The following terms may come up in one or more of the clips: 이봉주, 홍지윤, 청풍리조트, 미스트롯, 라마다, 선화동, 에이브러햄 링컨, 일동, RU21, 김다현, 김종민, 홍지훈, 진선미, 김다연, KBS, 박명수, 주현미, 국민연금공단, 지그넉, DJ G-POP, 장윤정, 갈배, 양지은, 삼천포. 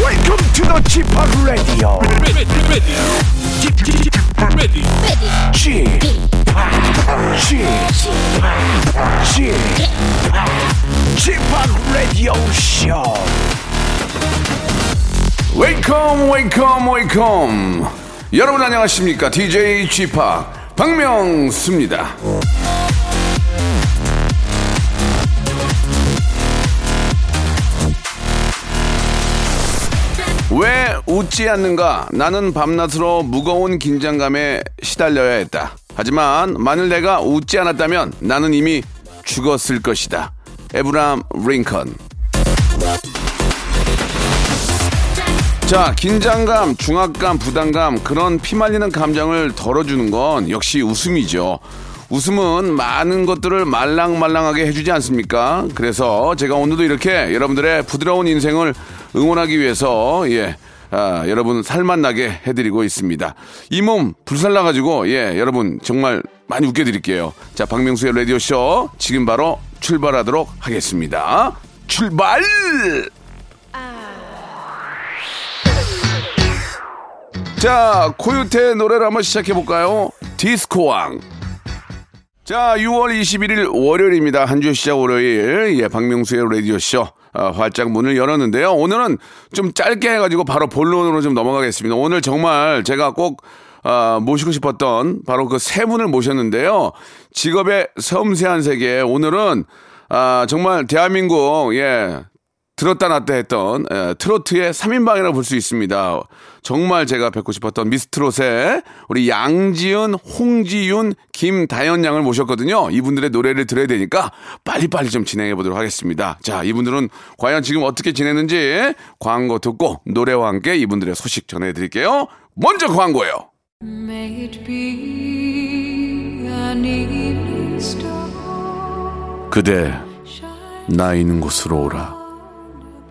Welcome to the G-POP Radio. G-POP Radio Show. Welcome, welcome, welcome. 여러분 안녕하십니까? DJ G-POP 박명수입니다. 왜 웃지 않는가? 나는 밤낮으로 무거운 긴장감에 시달려야 했다. 하지만 만일 내가 웃지 않았다면 나는 이미 죽었을 것이다. 에이브러햄 링컨. 자, 긴장감, 중압감, 부담감, 그런 피말리는 감정을 덜어주는 건 역시 웃음이죠. 웃음은 많은 것들을 말랑말랑하게 해주지 않습니까? 그래서 제가 오늘도 이렇게 여러분들의 부드러운 인생을 응원하기 위해서 여러분 살맛나게 해드리고 있습니다. 이 몸 불살라가지고 여러분 정말 많이 웃겨드릴게요. 자, 박명수의 라디오쇼 지금 바로 출발하도록 하겠습니다. 출발! 자, 코요태의 노래를 한번 시작해볼까요? 디스코왕. 자, 6월 21일 월요일입니다. 한 주 시작 월요일. 박명수의 라디오쇼. 활짝 문을 열었는데요. 오늘은 좀 짧게 해가지고 바로 본론으로 좀 넘어가겠습니다. 오늘 정말 제가 꼭 모시고 싶었던 바로 그 세 분을 모셨는데요. 직업의 섬세한 세계. 오늘은 정말 대한민국 들었다 놨다 했던 트로트의 3인방이라고 볼 수 있습니다. 정말 제가 뵙고 싶었던 미스트롯의 우리 양지은, 홍지윤, 김다연 양을 모셨거든요. 이분들의 노래를 들어야 되니까 빨리빨리 좀 진행해 보도록 하겠습니다. 자, 이분들은 과연 지금 어떻게 지내는지 광고 듣고 노래와 함께 이분들의 소식 전해드릴게요. 먼저 광고예요. May it be an evening star. 그대 나 있는 곳으로 오라.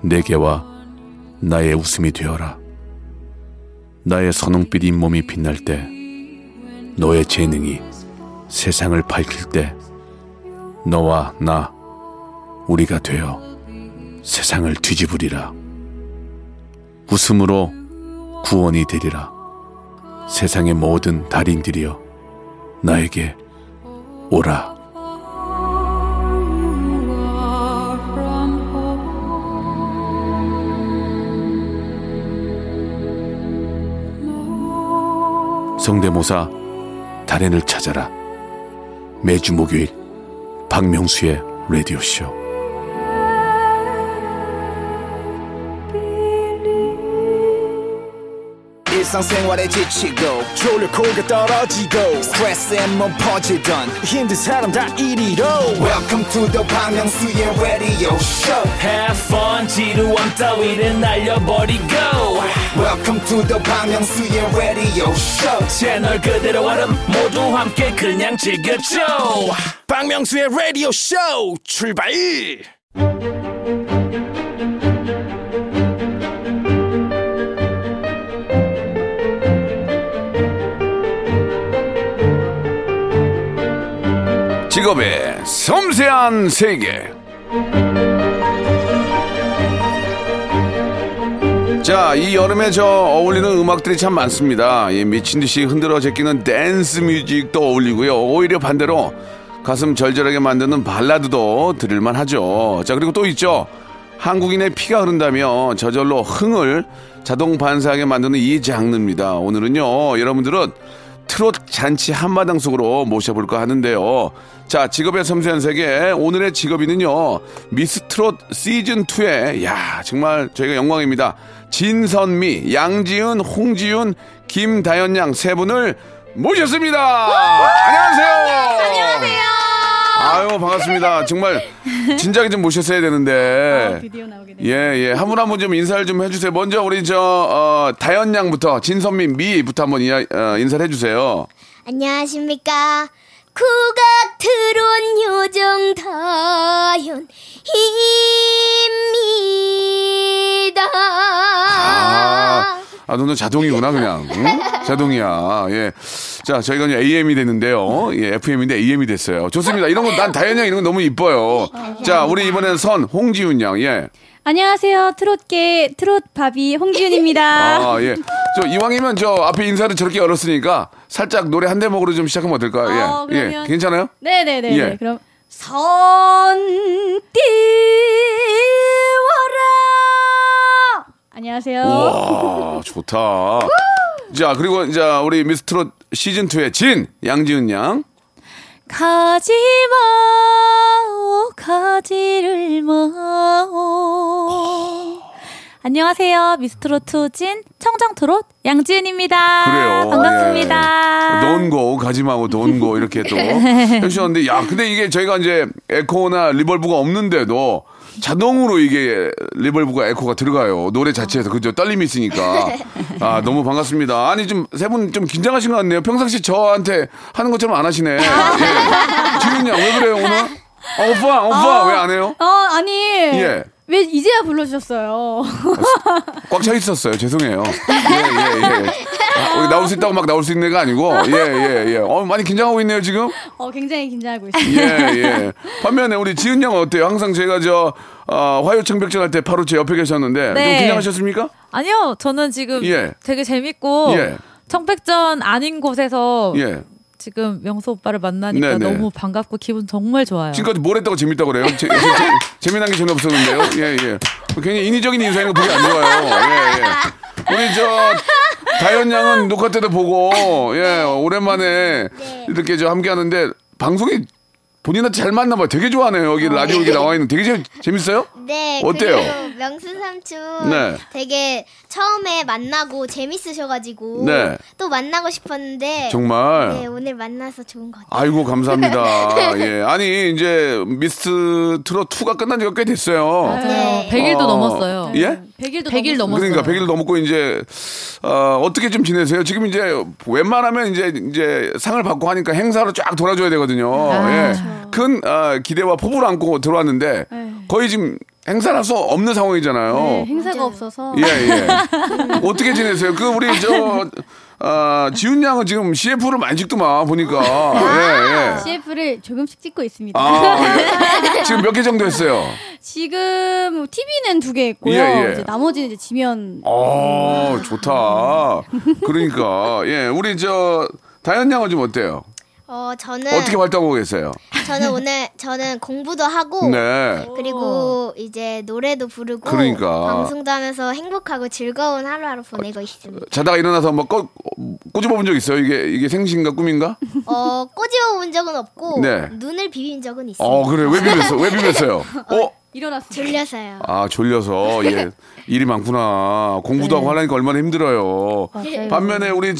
내게와 나의 웃음이 되어라. 나의 선홍빛 잇몸이 빛날 때, 너의 재능이 세상을 밝힐 때, 너와 나, 우리가 되어 세상을 뒤집으리라. 웃음으로 구원이 되리라. 세상의 모든 달인들이여, 나에게 오라. 성대모사 달인을 찾아라. 매주 목요일 박명수의 라디오쇼. 일상생활에 지치고 졸려 코가 떨어지고 스트레스에 몸 퍼지던 힘든 사람 다 이리로. Welcome to the 박명수의 라디오쇼. Have fun. 지루함 따위를 날려버리고 Welcome to the 박명수의 radio show. 채널 그대로 얼음 모두 함께 그냥 즐겨줘. 박명수의 radio show 출발. 직업의 섬세한 세계. 자, 이 여름에 저 어울리는 음악들이 참 많습니다. 미친듯이 흔들어 제끼는 댄스 뮤직도 어울리고요. 오히려 반대로 가슴 절절하게 만드는 발라드도 들을만 하죠. 자, 그리고 또 있죠. 한국인의 피가 흐른다며 저절로 흥을 자동 반사하게 만드는 이 장르입니다. 오늘은요, 여러분들은 트롯 잔치 한마당 속으로 모셔볼까 하는데요. 자, 직업의 섬세한 세계. 오늘의 직업인은요, 미스트롯 시즌2에 정말 저희가 영광입니다. 진선미, 양지은, 홍지윤, 김다연 양 세 분을 모셨습니다. 안녕하세요. 안녕하세요. 아유, 반갑습니다. 정말 진작에 좀 모셨어야 되는데. 드디어 나오게 됐네요. 예. 한 분 한 분 좀 인사를 좀 해주세요. 먼저 우리 다연 양부터, 진선미 미부터 한번 인사를 해주세요. 안녕하십니까. 국악 트론 요정 다현입니다. 너는 자동이구나 그냥. 응? 자동이야. 예. 자, 저희가 이제 AM이 됐는데요. 예, FM인데 AM이 됐어요. 좋습니다. 이런 건 난 다현이 형 이런 건 너무 이뻐요. 자, 우리 이번에는 홍지윤 양. 예. 안녕하세요. 트롯계 트롯바비 홍지윤입니다. 아, 예. 저 이왕이면 저 앞에 인사를 저렇게 열었으니까 살짝 노래 한 대목으로 좀 시작하면 어떨까요? 어, 예. 그러면... 예. 괜찮아요? 네네네. 예. 그럼 선 띄워라. 안녕하세요. 와, 좋다. 자, 그리고 이제 우리 미스트롯 시즌 2의 진 양지은 양. 가지마오 가지를 마오. 안녕하세요. 미스트롯2 진 청정트롯 양지은입니다. 그래요. 반갑습니다. 예. 논고 가지마오 논고 이렇게 또 해주셨는데, 야 근데 이게 저희가 이제 에코나 리벌브가 없는데도 자동으로 이게 리벌브가 에코가 들어가요. 노래 자체에서. 그죠? 떨림이 있으니까. 아, 너무 반갑습니다. 아니, 좀, 세 분 좀 긴장하신 것 같네요. 평상시 저한테 하는 것처럼 안 하시네. 지훈이 형, 왜 그래요, 오늘? 아, 오빠, 왜 안 해요? 아, 아니. 예. 왜 이제야 불러주셨어요? 꽉 차 있었어요. 죄송해요. 예. 나올 수 있다고 막 나올 수 있는 애가 아니고, 예. 많이 긴장하고 있네요, 지금? 굉장히 긴장하고 있어요. 예. 반면에 우리 지은 양은 어때요? 항상 제가 화요 청백전 할 때 바로 제 옆에 계셨는데, 네. 좀 긴장하셨습니까? 아니요, 저는 지금 되게 재밌고, 청백전 아닌 곳에서, 지금 명수 오빠를 만나니까 네네. 너무 반갑고 기분 정말 좋아요. 지금까지 뭘 했다고 재밌다고 그래요? 재미난 게 전혀 없었는데요. 예예. 굉장히 인위적인 인사인 거 보기 안 좋아요. 예. 우리 다현 양은 녹화 때도 보고 오랜만에 이렇게 함께하는데 방송이 본인한테 잘 맞나 봐요. 되게 좋아하네요. 여기 라디오 여기 나와 있는 되게 재밌어요? 네. 어때요? 그리고 명수 삼촌 되게 처음에 만나고 재밌으셔가지고 또 만나고 싶었는데 정말 오늘 만나서 좋은 것 같아요. 아이고 감사합니다. 예. 아니 이제 미스트롯 2가 끝난 지가 꽤 됐어요. 네. 100일도 넘었어요. 예? 100일 넘었어요. 그러니까 100일 넘었고 이제 어떻게 좀 지내세요? 지금 이제 웬만하면 이제 상을 받고 하니까 행사로 쫙 돌아줘야 되거든요. 예. 큰 기대와 포부를 안고 들어왔는데 거의 지금 행사를 할 수 없는 상황이잖아요. 네, 행사가 없어서. 예. 어떻게 지내세요? 우리 지훈 양은 지금 CF를 많이 찍더만 보니까. CF를 조금씩 찍고 있습니다. 지금 몇 개 정도 했어요? 지금 TV는 2개 했고요. 이제 나머지는 이제 지면. 좋다. 그러니까 우리 다현 양은 좀 어때요? 저는 어떻게 활동하고 계세요? 저는 오늘 공부도 하고 그리고 이제 노래도 부르고 그러니까. 방송도 하면서 행복하고 즐거운 하루하루 보내고 있습니다. 자다가 일어나서 막 꼬집어 본 적 있어요? 이게 생신가 꿈인가? 꼬집어 본 적은 없고 눈을 비빈 적은 있어요. 그래 왜 비볐어요? 일어났어요. 졸려서요. 아 졸려서 일이 많구나. 공부도 하고 하려니까 얼마나 힘들어요. 맞아요. 반면에 우리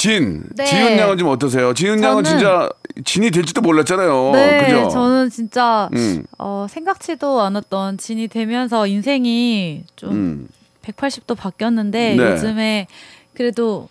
지은 양은 좀 어떠세요? 지은 양은 진짜 진이 될지도 몰랐잖아요. 네, 그죠? 저는 진짜 생각지도 않았던 진이 되면서 인생이 좀 180도 바뀌었는데 요즘에 그래도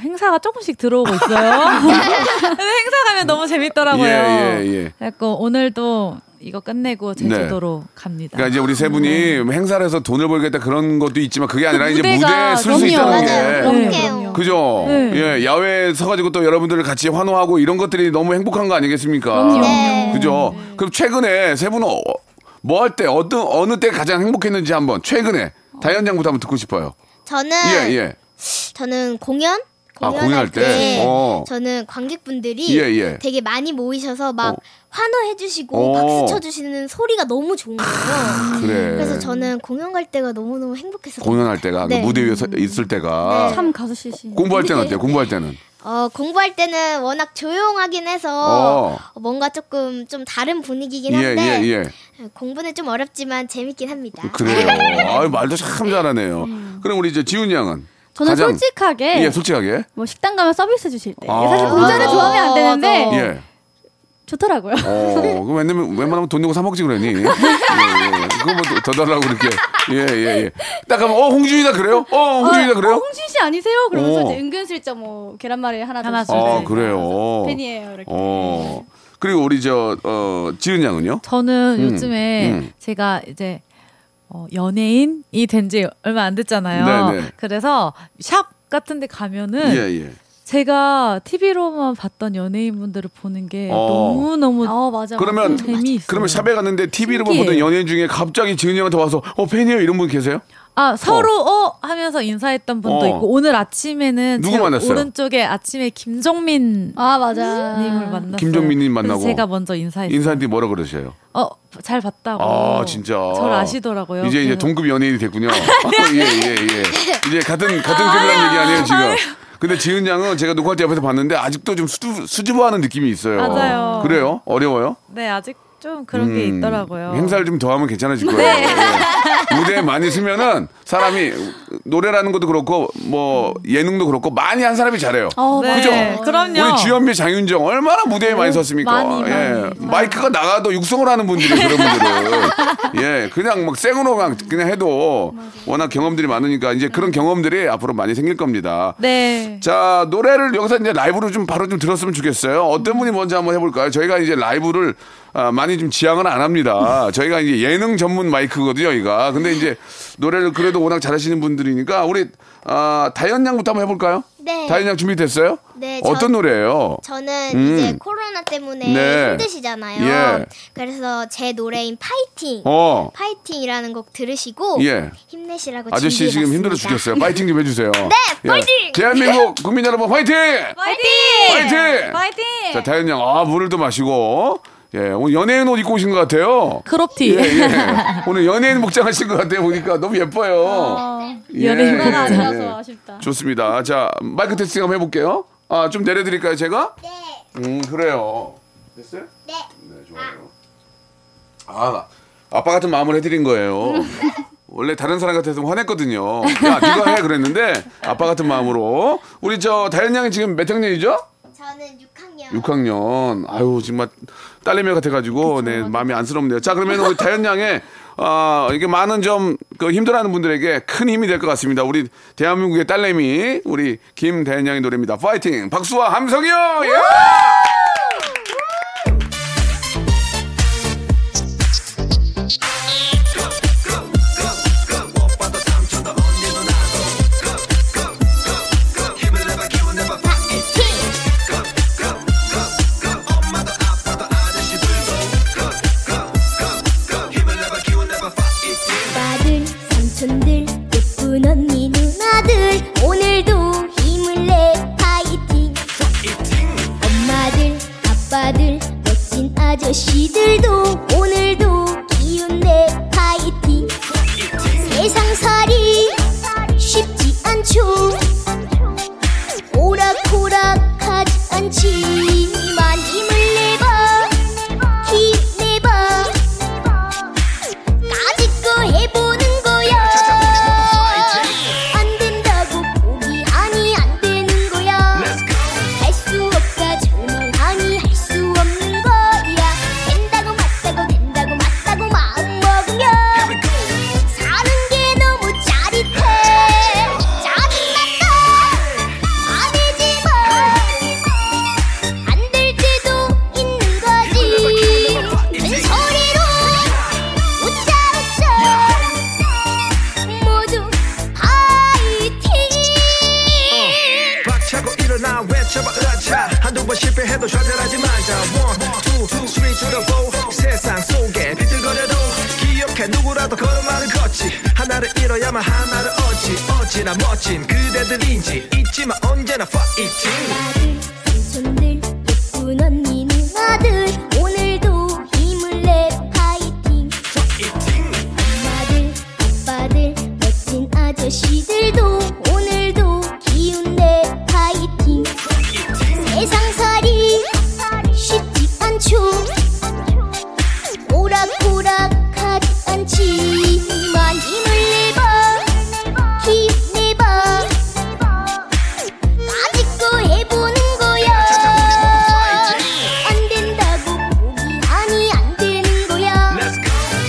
행사가 조금씩 들어오고 있어요. 행사 가면 너무 재밌더라고요. 예. 그래서 오늘도 이거 끝내고 제주도로 갑니다. 그러니까 이제 우리 세 분이 행사를 해서 돈을 벌겠다 그런 것도 있지만 그게 아니라 그 이제 무대에 쓸 수 있다는 게 그죠? 예, 야외에 서가지고 또 여러분들을 같이 환호하고 이런 것들이 너무 행복한 거 아니겠습니까? 그럼요. 그죠? 그럼 최근에 세 분은 뭐 할 때 어느 때 가장 행복했는지 한번 최근에 다현 양부터 한번 듣고 싶어요. 저는 저는 공연. 공연할 때 저는 관객분들이 되게 많이 모이셔서 막 환호해 주시고 박수 쳐 주시는 소리가 너무 좋은 거예요. 그래서 저는 공연 갈 때가 너무너무 행복했어요. 공연할 때가 그 무대 위에서 있을 때가 참 가수 씨신. 공부할 때는 어때요? 공부할 때는? 공부할 때는 워낙 조용하긴 해서 뭔가 조금 좀 다른 분위기긴 한데 공부는 좀 어렵지만 재밌긴 합니다. 그래요. 아유 말도 참 잘하네요. 그럼 우리 지훈이 양은? 저는 솔직하게, 식당 가면 서비스 주실 때. 사실 공짜는 좋아하면 안 되는데, 좋더라고요. 그럼 웬만하면 돈 내고 사먹지 그러니. 그거 뭐 더 달라고 그렇게. 예. 딱 가면, 홍준이다 그래요? 홍준 씨 아니세요? 그러면서 은근슬쩍 계란말이 하나 주세요. 그래요. 팬이에요, 이렇게. 그리고 우리 지은 양은요? 저는 요즘에 제가 이제, 연예인이 된 지 얼마 안 됐잖아요. 그래서 샵 같은 데 가면은 제가 TV로만 봤던 연예인분들을 보는 게 너무너무 맞아. 그러면, 재미있어요. 그러면 샵에 갔는데 TV로만 신기해. 보던 연예인 중에 갑자기 지은이 형한테 와서 팬이에요 이런 분 계세요? 서로 하면서 인사했던 분도 있고 오늘 아침에는 누구 만났어요? 오른쪽에 아침에 김종민 맞아. 님을 만났어요. 김종민 님 만나고 제가 먼저 인사했어요. 인사했더니 뭐라 그러셔요? 잘 봤다고. 진짜. 저를 아시더라고요. 이제 동급 연예인이 됐군요. 예. 이제 같은 급이라는 얘기 아니에요, 지금. 근데 지은 양은 제가 녹화할 때 옆에서 봤는데 아직도 좀 수줍어하는 느낌이 있어요. 맞아요. 그래요? 어려워요? 네, 아직 좀 그런 게 있더라고요. 행사를 좀 더 하면 괜찮아질 거예요. 네. 네. 무대에 많이 쓰면은 사람이 노래라는 것도 그렇고 뭐 예능도 그렇고 많이 한 사람이 잘해요. 네. 그죠? 그럼요. 우리 주현미, 장윤정 얼마나 무대에 많이 섰습니까? 많이. 마이크가 나가도 육성을 하는 분들이 그런 분들은 그냥 막 생으로 그냥 해도 맞아요. 워낙 경험들이 많으니까 이제 그런 경험들이 앞으로 많이 생길 겁니다. 네. 자, 노래를 여기서 이제 라이브로 좀 바로 좀 들었으면 좋겠어요. 어떤 분이 먼저 한번 해볼까요? 저희가 이제 라이브를 많이 좀 지향은 안 합니다. 저희가 이제 예능 전문 마이크거든요, 여기가. 근데 이제 노래를 그래도 워낙 잘하시는 분들이니까 우리 다현 양부터 한번 해볼까요? 네. 다현 양 준비됐어요? 네. 어떤 노래예요? 저는 이제 코로나 때문에 힘드시잖아요. 예. 그래서 제 노래인 파이팅, 파이팅이라는 곡 들으시고 힘내시라고 준비해봤습니다. 아저씨 지금 힘들어 죽겠어요. 파이팅 좀 해주세요. 네, 파이팅! 예. 대한민국 국민 여러분 파이팅! 파이팅! 파이팅! 파이팅! 자, 다현 양, 물을 또 마시고. 예, 오늘 연예인 옷 입고 오신 것 같아요. 크롭티. 예. 오늘 연예인 복장 하신 것 같아요. 보니까 너무 예뻐요. 연예인 복장 아니라서 아쉽다. 좋습니다. 자, 마이크 테스팅 한번 해볼게요. 좀 내려드릴까요, 제가? 네. 그래요. 됐어요? 네. 네, 좋아요. 아빠 같은 마음을 해드린 거예요. 원래 다른 사람 같았으면 화냈거든요. 야, 네가 해 그랬는데 아빠 같은 마음으로. 우리 다현 양이 지금 몇 학년이죠? 저는 6학년. 6학년. 아유, 정말 딸내미 같아가지고, 마음이 안쓰럽네요. 자, 그러면 우리 다현 양의, 이게 많은 좀, 힘들어하는 분들에게 큰 힘이 될 것 같습니다. 우리 대한민국의 딸내미, 우리 김다현 양의 노래입니다. 파이팅! 박수와 함성이요! 예! 아저씨들도 오늘도 기운내 파이팅. 세상살이 쉽지 않죠. 오락오락하지 않지만 힘을 내봐, 힘내봐, 까짓거 해보는 거야. 안 된다고 포기 아니 안 되는 거야. 할 수 없다 절망하니 할 수 없는 거. 된다고 마음 먹으면 사는 게 너무 짜릿해. 짜증난다 아니지만 안 될 때도 있는 거지. 큰 소리로 웃자 모두 파이팅. 박차고 일어나 외쳐봐 으차. 한두 번 실패해도 좌절하지 말자. 1, 2, 3, 4 세상 속에 비틀거려도 기억해 누구라도 걸음마를 걷지. 하나를 잃어야만 하나를 얻지. 어찌나 멋진 그대들인지 잊지만 언제나 파이팅. 아들, 삼촌들, 예쁜 언니, 누나들 오늘도 힘을 내 파이팅. 파이팅. 엄마들, 아빠들, 멋진 아저씨들도 오늘도 기운 내 파이팅. 파이팅. 세상살이 쉽지 않죠. 오락오락하지 않지만 힘을 내봐, 힘내봐, 아직도 해보는 거야. 안 된다고 포기 아니 안 되는 거야.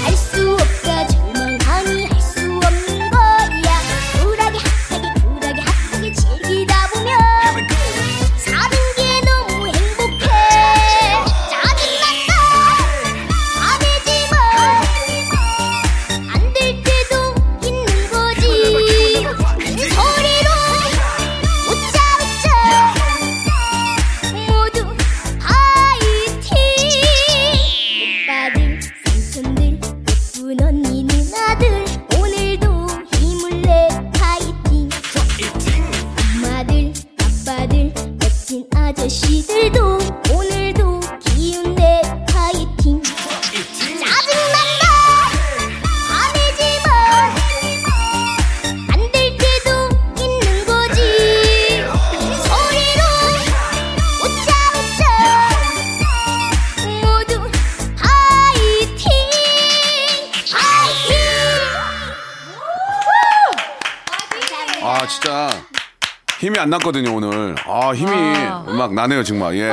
할 수 없다 절망하니 할 수 없는 거야. 우울하게 아, 진짜 힘이 안 났거든요, 오늘. 아, 힘이 막 나네요, 정말. 예.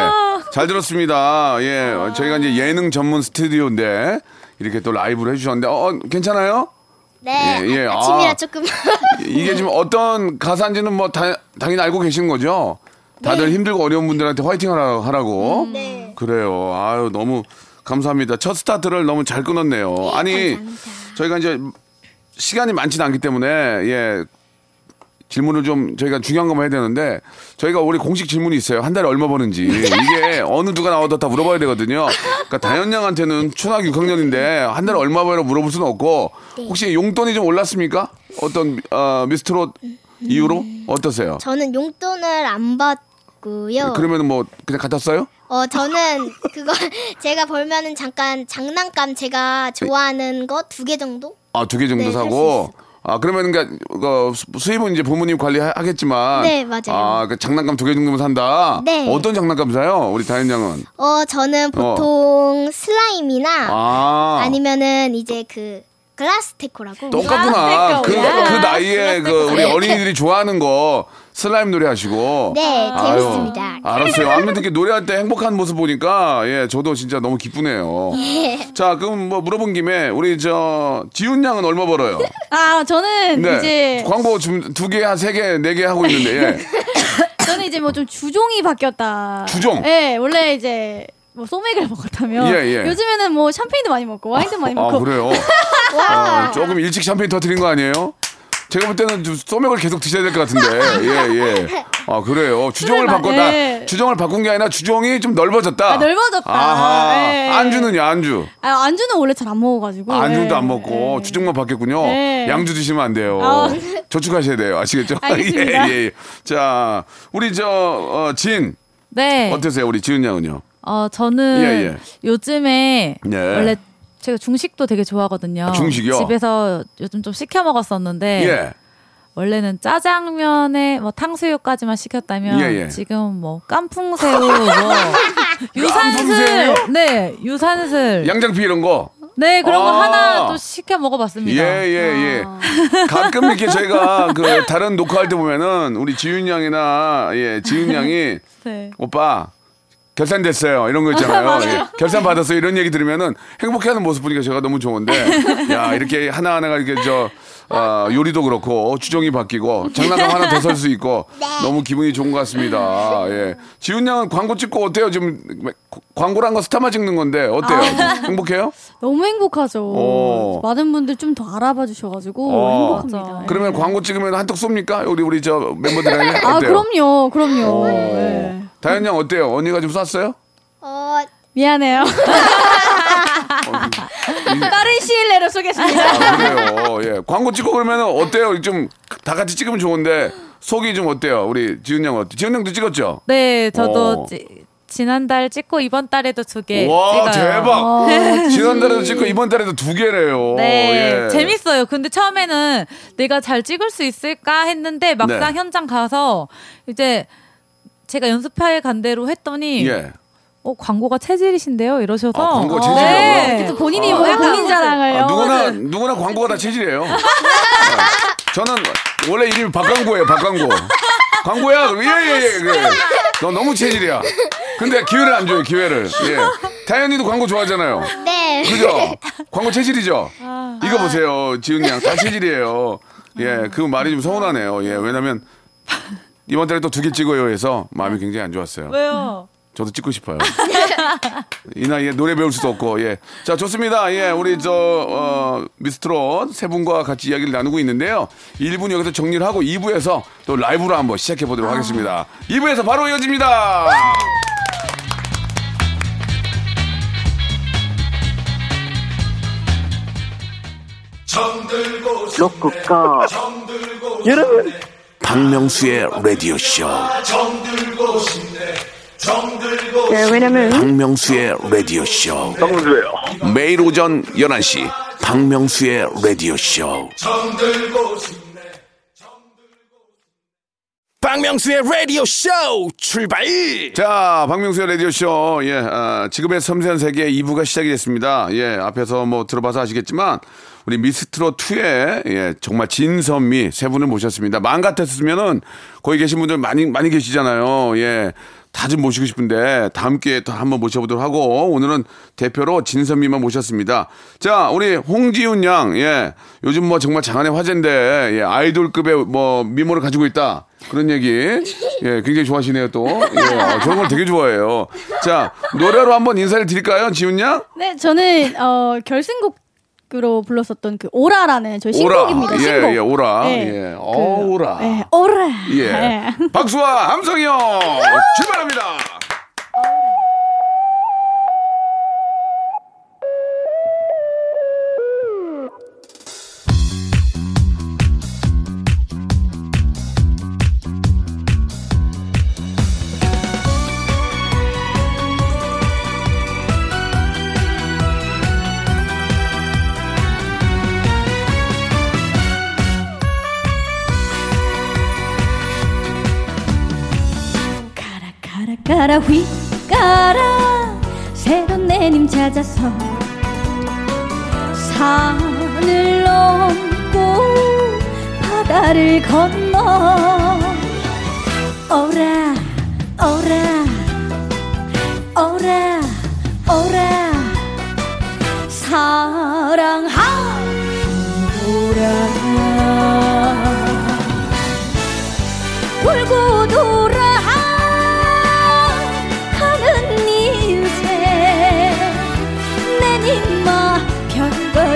잘 들었습니다. 예. 저희가 이제 예능 전문 스튜디오인데 이렇게 또 라이브를 해주셨는데, 괜찮아요? 네. 예, 예. 아침이라 조금. 이게 지금 어떤 가사인지는 뭐 당연히 알고 계신 거죠? 다들 네. 힘들고 어려운 분들한테 화이팅 하라고. 네. 그래요. 아유, 너무 감사합니다. 첫 스타트를 너무 잘 끊었네요. 네, 아니, 감사합니다. 저희가 이제 시간이 많지는 않기 때문에, 예. 질문을 좀 저희가 중요한 것만 해야 되는데 저희가 올해 공식 질문이 있어요. 한 달에 얼마 버는지. 이게 어느 누가 나와도 다 물어봐야 되거든요. 그러니까 다현 양한테는 초등학교 6학년인데 한 달에 얼마 벌어 물어볼 수는 없고 혹시 용돈이 좀 올랐습니까? 어떤 미스트롯 이후로 어떠세요? 저는 용돈을 안 받고요. 그러면 뭐 그냥 갖다 써요? 저는 그거 제가 벌면은 잠깐 장난감 제가 좋아하는 거 2개 정도? 아, 2개 정도 네, 사고. 아, 그러면, 수입은 이제 부모님 관리하겠지만. 네, 맞아요. 아, 장난감 2개 정도면 산다? 네. 어떤 장난감 사요? 우리 다현 양은? 저는 보통 슬라임이나. 아. 아니면은 이제 글라스테코라고. 똑같구나. 그 나이에 우리 어린이들이 좋아하는 거. 슬라임 노래 하시고. 네, 재밌습니다. 알았어요. 아무튼 이렇게 노래할 때 행복한 모습 보니까, 예, 저도 진짜 너무 기쁘네요. 예. 자, 그럼 뭐 물어본 김에, 우리 지훈 양은 얼마 벌어요? 아, 저는 네, 이제. 광고 지금 2개, 3개, 4개 하고 있는데, 예. 저는 이제 뭐 좀 주종이 바뀌었다. 주종? 네, 원래 이제. 뭐 소맥을 먹었다면 예, 예. 요즘에는 뭐 샴페인도 많이 먹고 와인도 많이 먹고. 아, 그래요? 와. 조금 일찍 샴페인 터뜨린 거 아니에요? 제가 볼 때는 좀 소맥을 계속 드셔야 될 것 같은데. 예, 예. 아, 그래요. 주종을 바꿨다. 네. 주종을 바꾼 게 아니라 주종이 좀 넓어졌다. 아, 넓어졌다. 아하. 네. 안주는요, 안주. 아, 안주는 원래 잘 안 먹어가지고. 아, 안주도 네. 안 먹고 네. 주종만 바뀌었군요. 네. 양주 드시면 안 돼요. 아. 저축하셔야 돼요. 아시겠죠? 알겠습니다. 예, 예. 자, 우리 진. 네. 어떠세요, 우리 지은 양은요? 저는 예, 예. 요즘에 예. 원래 제가 중식도 되게 좋아하거든요. 아, 중식이요? 집에서 요즘 좀 시켜 먹었었는데 예. 원래는 짜장면에 뭐 탕수육까지만 시켰다면 예, 예. 지금 뭐 깐풍새우, 뭐 유산슬, 네 유산슬, 양장피 이런 거. 네, 그런 거 하나 또 시켜 먹어봤습니다. 예, 예, 예. 가끔 이렇게 저희가 다른 녹화할 때 보면은 우리 지윤 양이나 예 지윤 양이 네. 오빠. 결산됐어요. 이런 거 있잖아요. 예. 결산 받았어요. 이런 얘기 들으면은 행복해하는 모습 보니까 제가 너무 좋은데, 야 이렇게 하나하나가 이렇게 요리도 그렇고 주종이 바뀌고 장난감 하나 더 설 수 있고 너무 기분이 좋은 것 같습니다. 예, 지훈 양은 광고 찍고 어때요? 지금 광고란 거 스타만 찍는 건데 어때요? 행복해요? 너무 행복하죠. 많은 분들 좀 더 알아봐 주셔가지고 행복합니다. 예. 그러면 광고 찍으면 한턱 쏩니까? 우리 멤버들한테 어때요? 아, 그럼요, 그럼요. 네. 다현 양 어때요? 언니가 좀 쐈어요? 미안해요. 빠른 시일 내로 쏘겠습니다. 아, 그래요. 예. 광고 찍고 그러면 어때요? 좀 다 같이 찍으면 좋은데 속이 좀 어때요? 우리 지은 양 어때요? 지은 양도 찍었죠? 네, 저도 지난달 찍고 이번 달에도 2개. 와, 찍어요. 대박. 지난달에도 찍고 이번 달에도 2개래요. 네, 예. 재밌어요. 근데 처음에는 내가 잘 찍을 수 있을까 했는데 막상 네. 현장 가서 이제. 제가 연습할 간대로 했더니 예. 광고가 체질이신데요 이러셔서 광고가 체질이라고요? 네. 본인이 본인 자랑을 누구나 광고가 다 체질이에요. 네. 저는 원래 이름이 박광고예요. 박광고. 광고야? 예예예. 그래. 너 너무 체질이야. 근데 기회를 안 줘요. 기회를. 예. 다현이도 광고 좋아하잖아요. 네. 그죠? 광고 체질이죠? 이거 보세요. 지은이 양 다 체질이에요. 예. 그 말이 좀 서운하네요. 예. 왜냐면 이번 달에 또 2개 찍어요 해서 마음이 굉장히 안 좋았어요. 왜요? 저도 찍고 싶어요. 이 나이에 노래 배울 수도 없고, 예. 자, 좋습니다. 예, 우리 미스트롯 세 분과 같이 이야기를 나누고 있는데요. 1부는 여기서 정리를 하고 2부에서 또 라이브로 한번 시작해 보도록 하겠습니다. 2부에서 바로 이어집니다. 로쿠꺼 여러분 박명수의 라디오쇼. 네, 왜냐면 박명수의 라디오쇼. 매일 오전 11시 박명수의 라디오쇼. 박명수의 라디오쇼 출발! 자, 박명수의 라디오쇼. 예, 지금의 섬세한 세계 2부가 시작이 됐습니다. 예, 앞에서 뭐 들어봐서 아시겠지만 우리 미스트롯 2에 예, 정말 진선미 세 분을 모셨습니다. 마음 같았으면은 거기 계신 분들 많이 계시잖아요. 예. 다 좀 모시고 싶은데 다음 기회에 또 한번 모셔보도록 하고 오늘은 대표로 진선미만 모셨습니다. 자, 우리 홍지윤 양, 예, 요즘 뭐 정말 장안의 화제인데 예, 아이돌급의 뭐 미모를 가지고 있다 그런 얘기, 예, 굉장히 좋아하시네요 또. 예, 저런 걸 되게 좋아해요. 자, 노래로 한번 인사를 드릴까요, 지윤 양? 네, 저는 결승곡. 으로 불렀었던 그 오라라는 저희 신곡입니다. 신곡. 예, 예, 오라. 네. 예. 오라. 예, 오라. 예. 네. 박수와 함성이요. 출발합니다. 가라 휘가라 새로운 내님 찾아서 산을 넘고 바다를 건너 오라 오라 오라 오라 사랑하오라 울고 돌아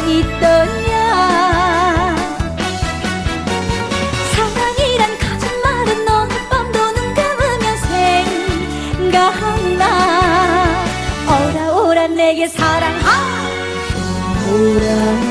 있더냐 사랑이란 거짓말은 어느 밤도 눈 감으면 생각나 오라 오라 내게 사랑하 오라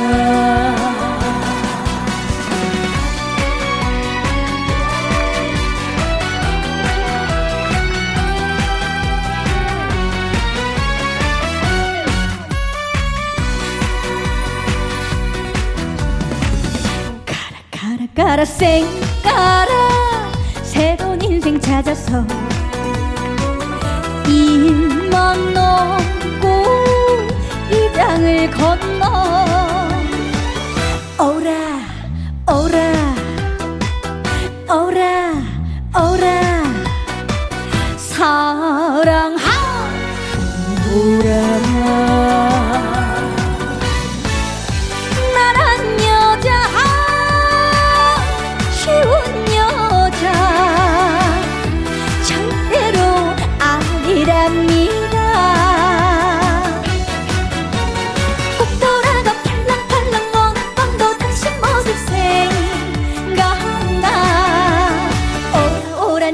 가라 생가라 새로운 인생 찾아서 일만 넘고 이 땅을 건너 오라 오라 오라 오라 사랑하 오라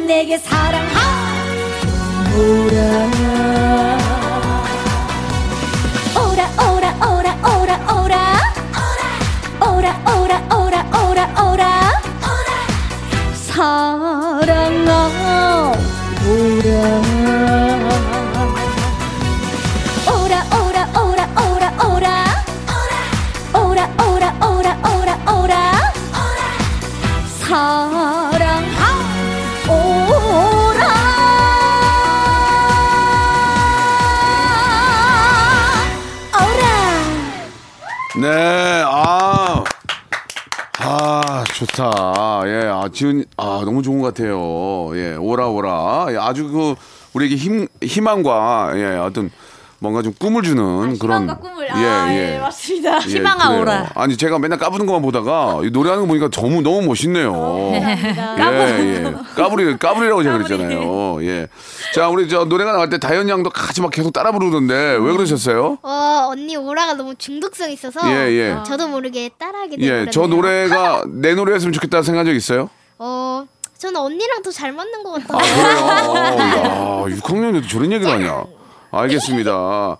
내게 사랑하 오라 오라 오라 오라 오라 오라 오라 오라 오라 오라 오라 사랑하 오라 오라 오라 오라 오라 오라 오라 오라 오라 오라 오라 사랑하 네, 좋다. 예, 지은, 너무 좋은 것 같아요. 예, 오라, 오라. 예, 아주 그, 우리에게 희망과, 예, 어떤, 뭔가 좀 꿈을 주는 그런. 희망과 꿈을. 예, 예. 예, 맞습니다. 예, 희망아, 그래요. 오라. 아니, 제가 맨날 까부는 것만 보다가, 노래하는 거 보니까 너무 멋있네요. 예, 예. 까불이라고 제가 그랬잖아요. 예. 자, 우리 저 노래가 나갈 때 다현 양도 같이 막 계속 따라 부르는데, 왜 그러셨어요? 언니 오라가 너무 중독성이 있어서. 예, 예. 저도 모르게 따라하게 됐어요. 예, 저 노래가 내 노래였으면 좋겠다 생각한 적 있어요? 저는 언니랑 더 잘 맞는 것 같아요. 아, 그래요? 6학년에도 저런 얘기를 하냐? 알겠습니다.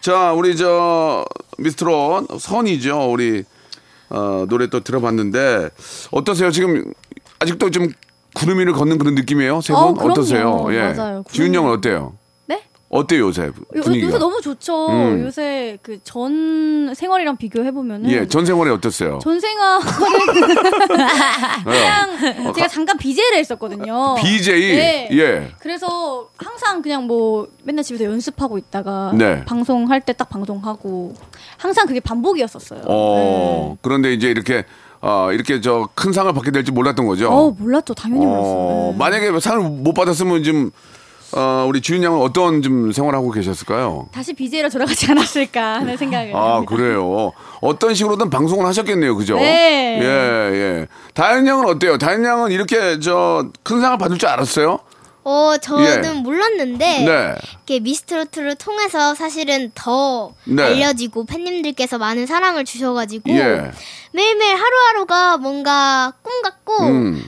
자, 우리 저 미스트롯 선이죠. 우리 노래 또 들어봤는데 어떠세요? 지금 아직도 좀 구름 위를 걷는 그런 느낌이에요? 세 분 어떠세요? 예. 맞아요. 지훈 형은 어때요? 네? 어때요 요새 분위기가? 요새 너무 좋죠. 요새 그 전 생활이랑 비교해 보면은 예, 전 생활이 어땠어요? 전 생활은 그냥 제가 잠깐 BJ를 했었거든요. BJ? 네. 예. 그래서 항상 그냥 뭐 맨날 집에서 연습하고 있다가 네. 방송할 때 딱 방송하고 항상 그게 반복이었었어요. 네. 그런데 이제 이렇게 이렇게 저 큰 상을 받게 될지 몰랐던 거죠? 몰랐죠. 당연히 몰랐어요. 네. 만약에 상을 못 받았으면 지금 우리 주윤 양은 어떤 좀 생활하고 계셨을까요? 다시 BJ로 돌아가지 않았을까 하는 생각을 합니다. 그래요. 어떤 식으로든 방송을 하셨겠네요, 그죠? 네. 예, 예. 다현 양은 어때요? 다현 양은 이렇게 저 큰 상을 받을 줄 알았어요? 저는 몰랐는데 네. 이렇게 미스트롯을 통해서 사실은 더 네. 알려지고 팬님들께서 많은 사랑을 주셔가지고 예. 매일매일 하루하루가 뭔가 꿈 같고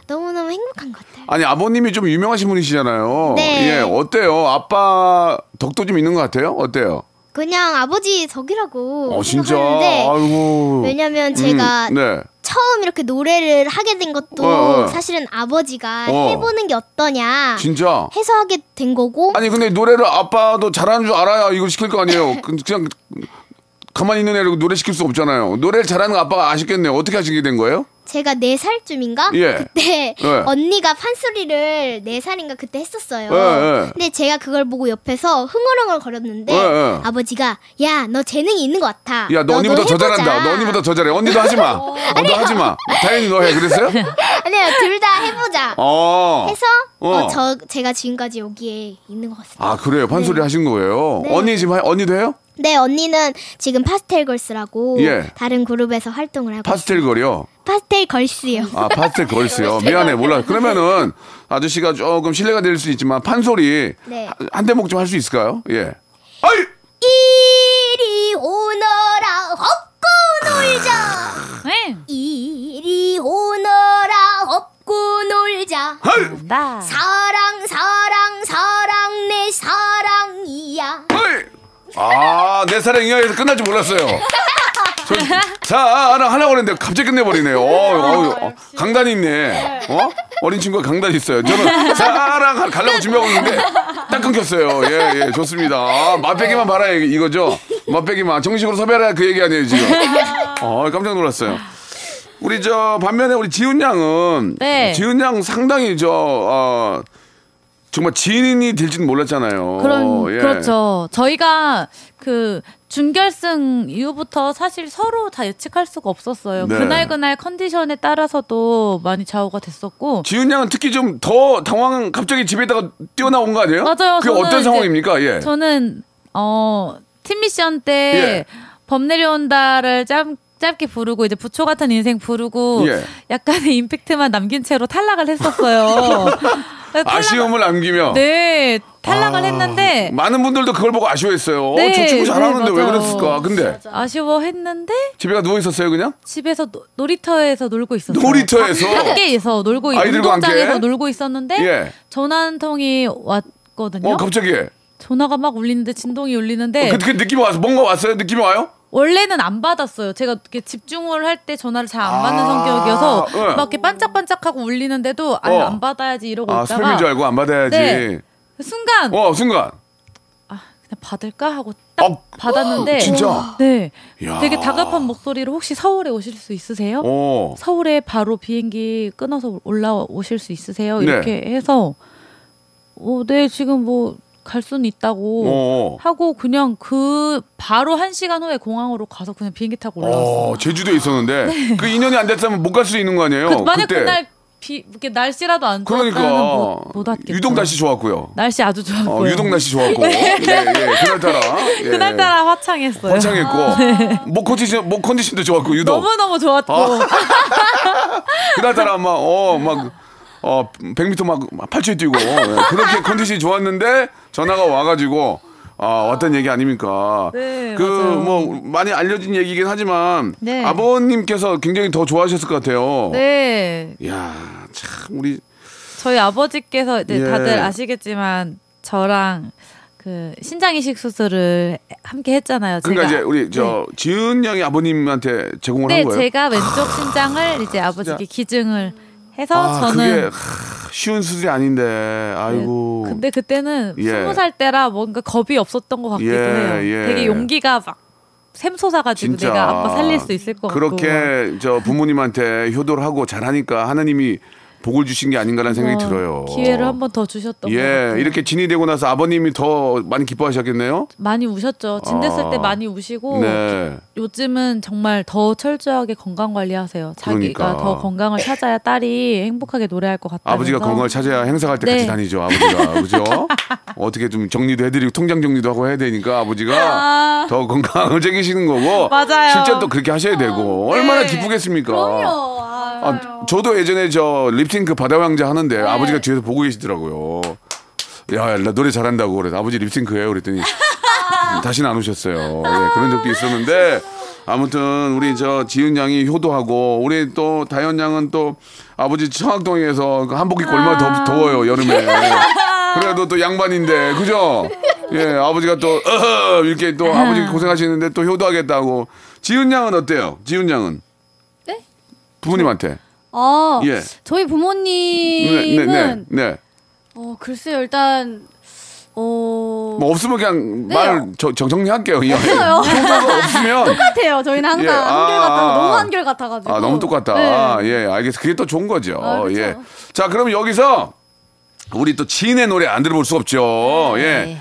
너무너무 행복한 것 같아요. 아니 아버님이 좀 유명하신 분이시잖아요. 네. 예, 어때요? 아빠 덕도 좀 있는 것 같아요? 어때요? 그냥 아버지 덕이라고 생각하는데 진짜? 아이고. 왜냐면 제가 네. 처음 이렇게 노래를 하게 된 것도 사실은 아버지가 해보는 게 어떠냐 진짜? 해서 하게 된 거고. 아니 근데 노래를 아빠도 잘하는 줄 알아야 이걸 시킬 거 아니에요. 그냥 가만히 있는 애를 노래 시킬 수 없잖아요. 노래를 잘하는 거 아빠가 아셨겠네요. 어떻게 하시게 된 거예요? 제가 4살쯤인가? 예. 그때 예. 언니가 판소리를 4살인가 그때 했었어요. 예. 근데 제가 그걸 보고 옆에서 흥얼흥얼거렸는데 예. 아버지가 야, 너 재능이 있는 것 같아. 야, 너 언니보다 더 잘한다. 너 언니보다 더 잘해. 언니도 하지 마. 언니도 하지 마. 다현이 너 해. 그랬어요? 아니요. 둘 다 해보자. 해서 제가 지금까지 여기에 있는 것 같습니다. 아, 그래요? 판소리 네. 하신 거예요? 네. 언니 지금 언니도 해요? 네, 언니는 지금 파스텔걸스라고 예. 다른 그룹에서 활동을 하고 파스텔걸이요? 파스텔걸스요. 아, 파스텔걸스요. 미안해, 몰라. 그러면은 아저씨가 조금 실례가 될 수 있지만 판소리 네. 한 대목 좀 할 수 있을까요? 예. 아이! 이리 오너라 업고 놀자. 이리 오너라 업고 놀자. 헐! 사랑, 사랑, 사랑 내 사랑이야. 헐! 아, 내 사랑이야. 해서 끝날 줄 몰랐어요. 자, 나 하려고 했는데 갑자기 끝내버리네요. 강단이 있네. 어린 친구가 강단이 있어요. 저는 사랑 가려고 준비하고 있는데 딱 끊겼어요. 예, 예, 좋습니다. 맛배기만 봐라 이거죠. 맛배기만. 정식으로 섭외하라 그 얘기 아니에요, 지금. 깜짝 놀랐어요. 우리 반면에 우리 지훈 양은 네. 지훈 양 상당히 정말 지인이 될지는 몰랐잖아요. 예. 그렇죠. 저희가 준결승 이후부터 사실 서로 다 예측할 수가 없었어요. 네. 그날 컨디션에 따라서도 많이 좌우가 됐었고. 지은 양은 특히 좀 더 당황, 갑자기 집에다가 뛰어나온 거 아니에요? 맞아요. 그게 어떤 상황입니까? 예. 저는 팀 미션 때 범 예. 내려온다를 짧게 부르고 이제 부초 같은 인생 부르고 예. 약간의 임팩트만 남긴 채로 탈락을 했었어요. 아쉬움을 남기며. 네. 탈락을 했는데 많은 분들도 그걸 보고 아쉬워했어요. 네, 저 친구 잘하는데 왜 그랬을까? 근데 아쉬워했는데 집에가 누워 있었어요, 그냥? 집에서 놀이터에서 놀고 있었어요. 놀이터에서 밖에서 놀고 운동장에서 놀고 있었는데 예. 전화 한 통이 왔거든요. 갑자기 전화가 막 울리는데 진동이 울리는데 그 느낌이 와서 뭔가 왔어요? 느낌이 와요? 원래는 안 받았어요. 제가 이렇게 집중을 할 때 전화를 잘 안 받는 성격이어서 네. 막 이렇게 반짝반짝하고 울리는데도 안 받아야지 이러고 있다가 설명인 줄 알고 안 받아야지. 네. 순간 그냥 받을까 하고 딱 받았는데 진짜? 네. 야. 되게 다급한 목소리로 혹시 서울에 오실 수 있으세요? 서울에 바로 비행기 끊어서 올라오실 수 있으세요? 이렇게 네. 해서 네 지금 갈 수는 있다고 하고 그냥 바로 1시간 후에 공항으로 가서 그냥 비행기 타고 올라왔어요. 제주도에 있었는데 네. 그 인연이 안 됐으면 못 갈 수 있는 거 아니에요? 만약 그날 날씨라도 안 좋았다면 못 왔겠죠. 유독 날씨 좋았고요. 날씨 아주 좋았고요. 유독 날씨 좋았고 네. 예. 그날따라 화창했어요. 화창했고 네. 목 컨디션도 좋았고 유독 너무너무 좋았고 그날따라 아마 막 100m 막 8초에 뛰고 그렇게 컨디션이 좋았는데 전화가 와가지고 왔던 얘기 아닙니까? 네, 많이 알려진 얘기긴 하지만 네. 아버님께서 굉장히 더 좋아하셨을 것 같아요. 네. 이야, 참 저희 아버지께서 이제 다들 아시겠지만 저랑 신장 이식 수술을 함께 했잖아요. 그러니까 제가. 이제 우리 네. 지은 양이 아버님한테 제공을 한 거예요? 네, 제가 왼쪽 신장을 이제 아버지께 기증을 해서 저는. 쉬운 수술이 아닌데, 아이고. 네, 근데 그때는 20살 때라 뭔가 겁이 없었던 것 같기도 해요. 예. 되게 용기가 막 샘솟아가지고 진짜. 내가 아빠 살릴 수 있을 것 같고. 그렇게 부모님한테 효도를 하고 잘하니까 하느님이 복을 주신 게 아닌가라는 생각이 들어요. 기회를 한 번 더 주셨던 것 같아요. 이렇게 진이 되고 나서 아버님이 더 많이 기뻐하셨겠네요? 많이 우셨죠. 진 됐을 때 많이 우시고 네. 요즘은 정말 더 철저하게 건강관리하세요. 자기가 그러니까. 더 건강을 찾아야 딸이 행복하게 노래할 것 같아요. 아버지가 건강을 찾아야 행사갈 때 네. 같이 다니죠. 아버지가. 그죠? 어떻게 좀 정리도 해드리고 통장 정리도 하고 해야 되니까 아버지가 아~ 더 건강을 챙기시는 거고 맞아요. 실제 또 그렇게 하셔야 되고 네. 얼마나 기쁘겠습니까? 그럼요. 아, 저도 예전에 저 립싱크 바다왕자 하는데 네. 아버지가 뒤에서 보고 계시더라고요. 야, 나 노래 잘한다고 그래서 아버지 립싱크해요 그랬더니 다시는 안 오셨어요. 예, 그런 적도 있었는데 아무튼 우리 저 지은 양이 효도하고 우리 또 다현 양은 또 아버지 청학동에서 한복 입고 얼마나 더워요 여름에. 그래도 또 양반인데 그죠? 예, 아버지가 또 이렇게 또 아버지 고생하시는데 또 효도하겠다고. 지은 양은 어때요? 지은 양은? 네? 부모님한테. 아, 예. 저희 부모님은 네. 글쎄요. 일단 뭐 없으면 그냥 네. 말 정리할게요. 없어요. 똑같아요. 저희는 항상 예. 한결같아서 너무 한결같아가지고. 아, 너무 똑같다. 네. 아, 예, 알겠어. 그게 또 좋은 거죠. 아, 그렇죠. 예. 자, 그럼 여기서 우리 또 지인의 노래 안 들어볼 수 없죠. 네. 예.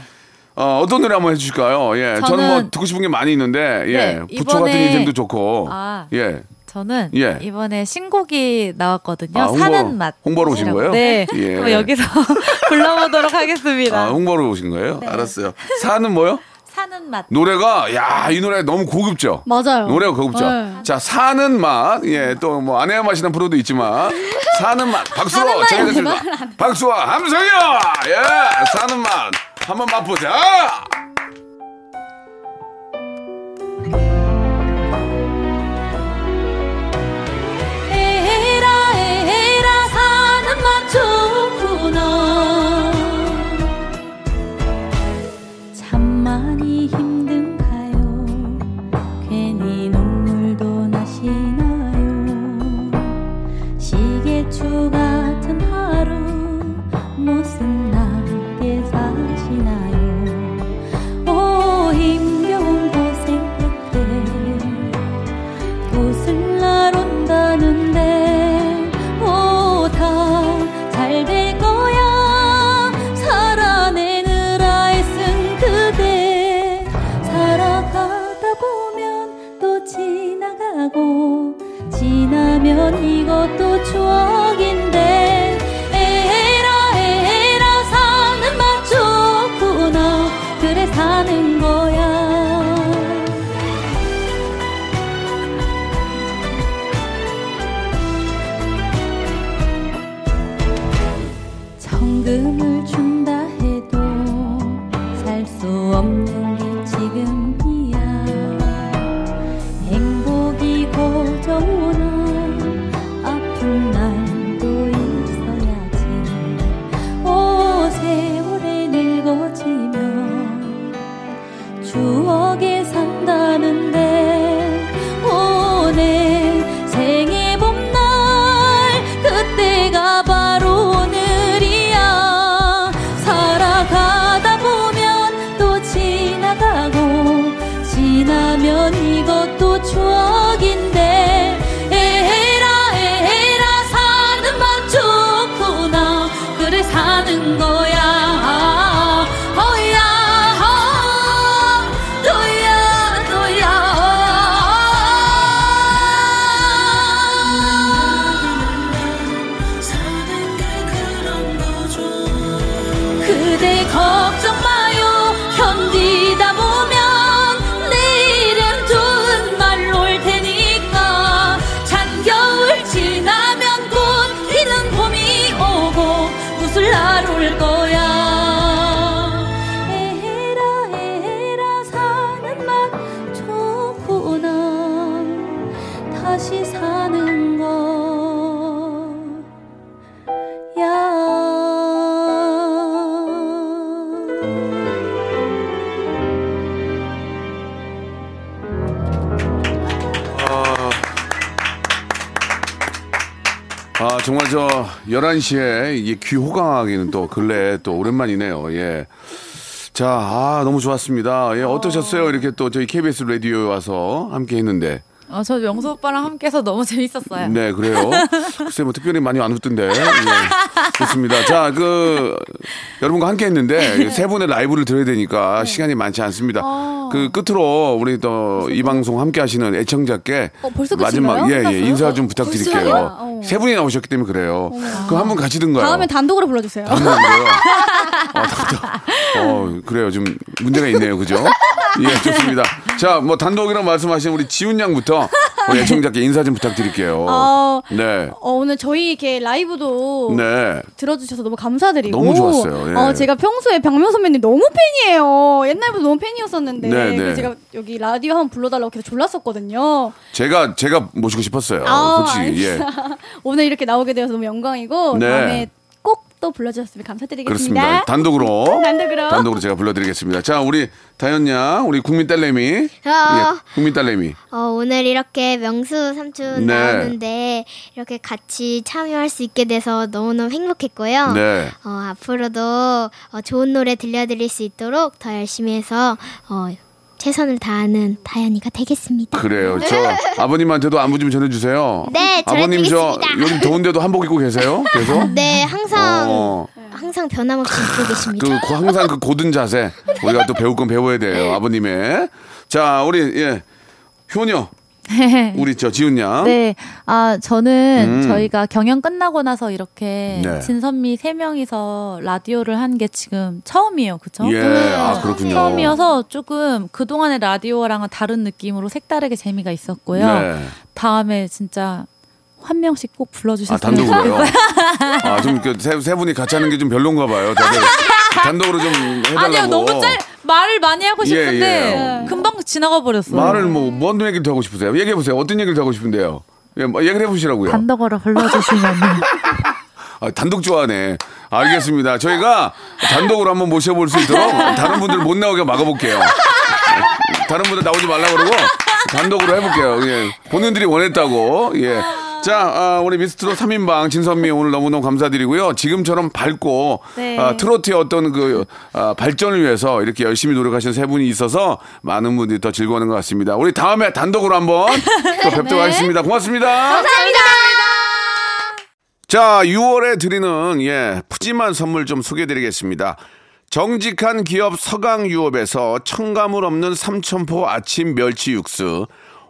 어떤 노래 한번 해주실까요? 예. 저는 뭐 듣고 싶은 게 많이 있는데, 예. 네, 부초 같은 인생도 좋고, 아, 예. 저는 예. 이번에 신곡이 나왔거든요. 아, 사는 맛. 홍보로 오신 거예요? 네. 예. 그럼 여기서 불러보도록 하겠습니다. 아, 홍보로 오신 거예요? 네. 알았어요. 사는 뭐요? 사는 맛. 노래가, 야, 이 노래 너무 고급죠? 맞아요. 노래가 고급죠? 네. 자, 사는 맛. 예, 또 뭐, 아내와 마시는 프로도 있지만, 사는 맛. 박수로 정해졌습니다. 박수와 함성이요! 예, 사는 맛. 한번 맛보세요. 에헤라, 사는 맛 좋구나. 참 많이 힘든가요. 괜히 눈물도 나시나요. 시계추 같은 하루 무슨 낮에 사시나요. 오 힘겨운 고생 끝에 웃을 날 온다는데 오 다 잘 될 거야. 살아내느라 애쓴 그대 살아가다 보면 또 지나가고 지나면 이것도 추억인데 사는 거야. 정금을 준다 해도 살 수 없는 게 지금이야. 행복이 고정오는 아픈 날도 있어야지. 오 세월에 늙어지면 추억에 산다는데 오 내 생애 봄날 그때가 바로 오늘이야. 살아가다 보면 또 지나가고 지나면 이것도 추억인데 에헤라 사는 맛 좋구나. 그래 사는 거야. 아, 정말 저 11시에 이게 귀 호강하기는 또 근래 또 오랜만이네요. 예. 자, 아, 너무 좋았습니다. 예, 어떠셨어요? 이렇게 또 저희 KBS 라디오에 와서 함께 했는데. 아, 저 명수 오빠랑 함께해서 너무 재밌었어요. 네, 그래요. 글쎄 뭐 특별히 많이 안 웃던데. 네, 좋습니다. 자, 그 여러분과 함께했는데 세 분의 라이브를 들어야 되니까 네. 시간이 많지 않습니다. 아~ 그 끝으로 우리 또 이 방송 함께하시는 애청자께 마지막 예, 인사 좀 부탁드릴게요. 세 분이 나오셨기 때문에 그래요. 그 한 분 가시든가요. 다음에 단독으로 불러주세요. 단독으로요. 그래요. 좀 문제가 있네요, 그죠? 예, 좋습니다. 자, 뭐 단독이라고 말씀하신 우리 지훈 양부터 우리 애청자께 인사 좀 부탁드릴게요. 네. 오늘 저희 이렇게 라이브도 네. 들어주셔서 너무 감사드리고 너무 좋았어요. 예. 제가 평소에 박명수 선배님 너무 팬이에요. 옛날부터 너무 팬이었었는데 네. 제가 여기 라디오 한번 불러달라고 계속 졸랐었거든요. 제가 모시고 싶었어요. 솔직히. 예. 오늘 이렇게 나오게 되어서 너무 영광이고 네. 다음에 또 불러주셨으면 감사드리겠습니다. 그렇습니다. 단독으로 제가 불러드리겠습니다. 자, 우리 다현 양, 우리 국민 딸내미. 예, 국민 딸내미. 오늘 이렇게 명수 삼촌 네. 나왔는데 이렇게 같이 참여할 수 있게 돼서 너무너무 행복했고요. 네. 앞으로도 좋은 노래 들려드릴 수 있도록 더 열심히 해서 최선을 다하는 다현이가 되겠습니다. 그래요. 저 아버님한테도 안부 좀 전해주세요. 네, 아버님 드리겠습니다. 저 요즘 더운데도 한복 입고 계세요? 계속? 네, 항상 변함없이 입고 계십니다. 항상 그 고든 자세 우리가 또 배울 건 배워야 돼요, 아버님의. 자, 우리 예 효녀. 우리 저 지훈 양. 네, 저는 저희가 경연 끝나고 나서 이렇게 네. 진선미 세 명이서 라디오를 한 게 지금 처음이에요, 그렇죠? 예, 네. 그렇군요. 처음이어서 조금 그 동안의 라디오랑은 다른 느낌으로 색다르게 재미가 있었고요. 네. 다음에 진짜. 한 명씩 꼭 불러주셨으면 단독으로요? 좀 세 분이 같이 하는 게 좀 별론가 봐요. 다들 단독으로 좀 해달라고. 아니요, 너무 말을 많이 하고 싶은데 금방 지나가 버렸어요. 말을 뭔 얘기를 더 하고 싶으세요? 얘기해 보세요. 어떤 얘기를 더 하고 싶은데요? 얘기를 해보시라고요. 단독으로 불러주시면. 단독 좋아하네. 알겠습니다. 저희가 단독으로 한번 모셔볼 수 있도록 다른 분들 못 나오게 막아볼게요. 다른 분들 나오지 말라고 그러고 단독으로 해볼게요. 예. 본인들이 원했다고. 예. 자, 우리 미스트롯 3인방 진선미 오늘 너무너무 감사드리고요. 지금처럼 밝고 네. 트로트의 어떤 그 발전을 위해서 이렇게 열심히 노력하시는 세 분이 있어서 많은 분들이 더 즐거워하는 것 같습니다. 우리 다음에 단독으로 한번 또 뵙도록 네. 하겠습니다. 고맙습니다. 감사합니다. 자, 6월에 드리는 푸짐한 선물 좀 소개해드리겠습니다. 정직한 기업 서강유업에서 첨가물 없는 삼천포 아침 멸치 육수,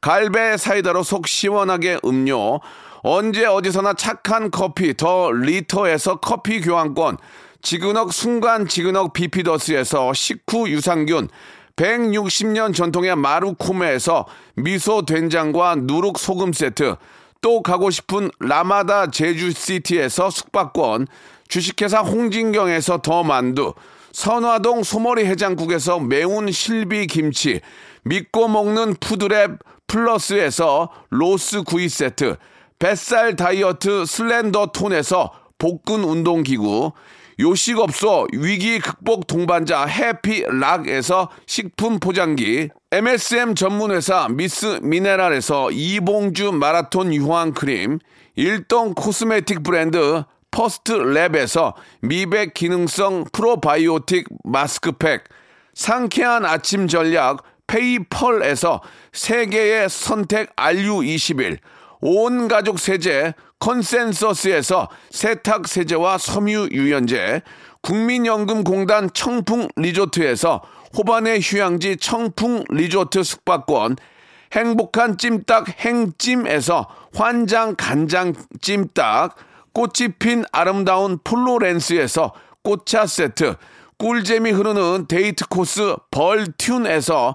갈배 사이다로 속 시원하게 음료, 언제 어디서나 착한 커피 더 리터에서 커피 교환권, 지그넉 순간 지그넉 비피더스에서 식후 유산균, 160년 전통의 마루코메에서 미소 된장과 누룩 소금 세트, 또 가고 싶은 라마다 제주시티에서 숙박권, 주식회사 홍진경에서 더 만두, 선화동 소머리 해장국에서 매운 실비 김치, 믿고 먹는 푸드랩 플러스에서 로스 구이 세트, 뱃살 다이어트 슬렌더 톤에서 복근 운동기구, 요식업소 위기 극복 동반자 해피락에서 식품 포장기, MSM 전문회사 미스 미네랄에서 이봉주 마라톤 유황 크림, 일동 코스메틱 브랜드 퍼스트 랩에서 미백 기능성 프로바이오틱 마스크팩, 상쾌한 아침 전략 페이펄에서 세계의 선택 RU21, 온 가족 세제 컨센서스에서 세탁 세제와 섬유 유연제, 국민연금공단 청풍리조트에서 호반의 휴양지 청풍리조트 숙박권, 행복한 찜닭 행찜에서 환장 간장 찜닭, 꽃이 핀 아름다운 플로렌스에서 꽃차 세트, 꿀잼이 흐르는 데이트 코스 벌튠에서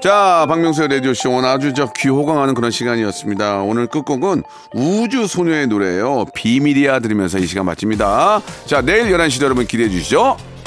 자, 박명수의 라디오쇼 오늘 아주 저 귀호강하는 그런 시간이었습니다. 오늘 끝곡은 우주소녀의 노래예요. 비밀이야 들으면서 이 시간 마칩니다. 자, 내일 11시 여러분 기대해 주시죠.